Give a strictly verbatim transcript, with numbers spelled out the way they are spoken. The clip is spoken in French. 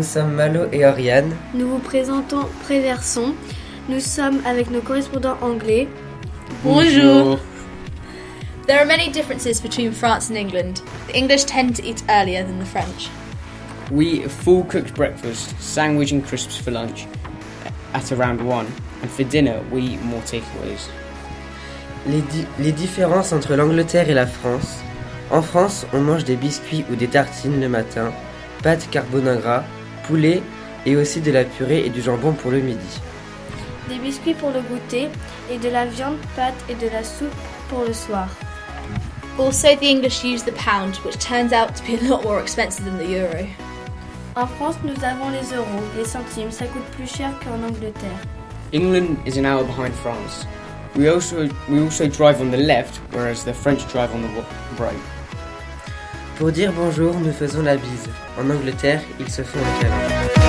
Nous sommes Malo et Aurianne. Nous vous présentons Préverson. Nous sommes avec nos correspondants anglais. Bonjour. There are many differences between France and England. The English tend to eat earlier than the French. We eat a full-cooked breakfast, sandwich and crisps for lunch at around one, and for dinner we eat more takeaways. Les, di- les différences entre l'Angleterre et la France. En France, on mange des biscuits ou des tartines le matin, pâtes carbonara, poulet et aussi de la purée et du jambon pour le midi. Des biscuits pour le goûter et de la viande, pâtes et de la soupe pour le soir. Also, the English use the pound, which turns out to be a lot more expensive than the euro. En France, nous avons les euros, les centimes, ça coûte plus cher qu'en Angleterre. England is an hour behind France. We also we also drive on the left, whereas the French drive on the right. Pour dire bonjour, nous faisons la bise. En Angleterre, ils se font un câlin.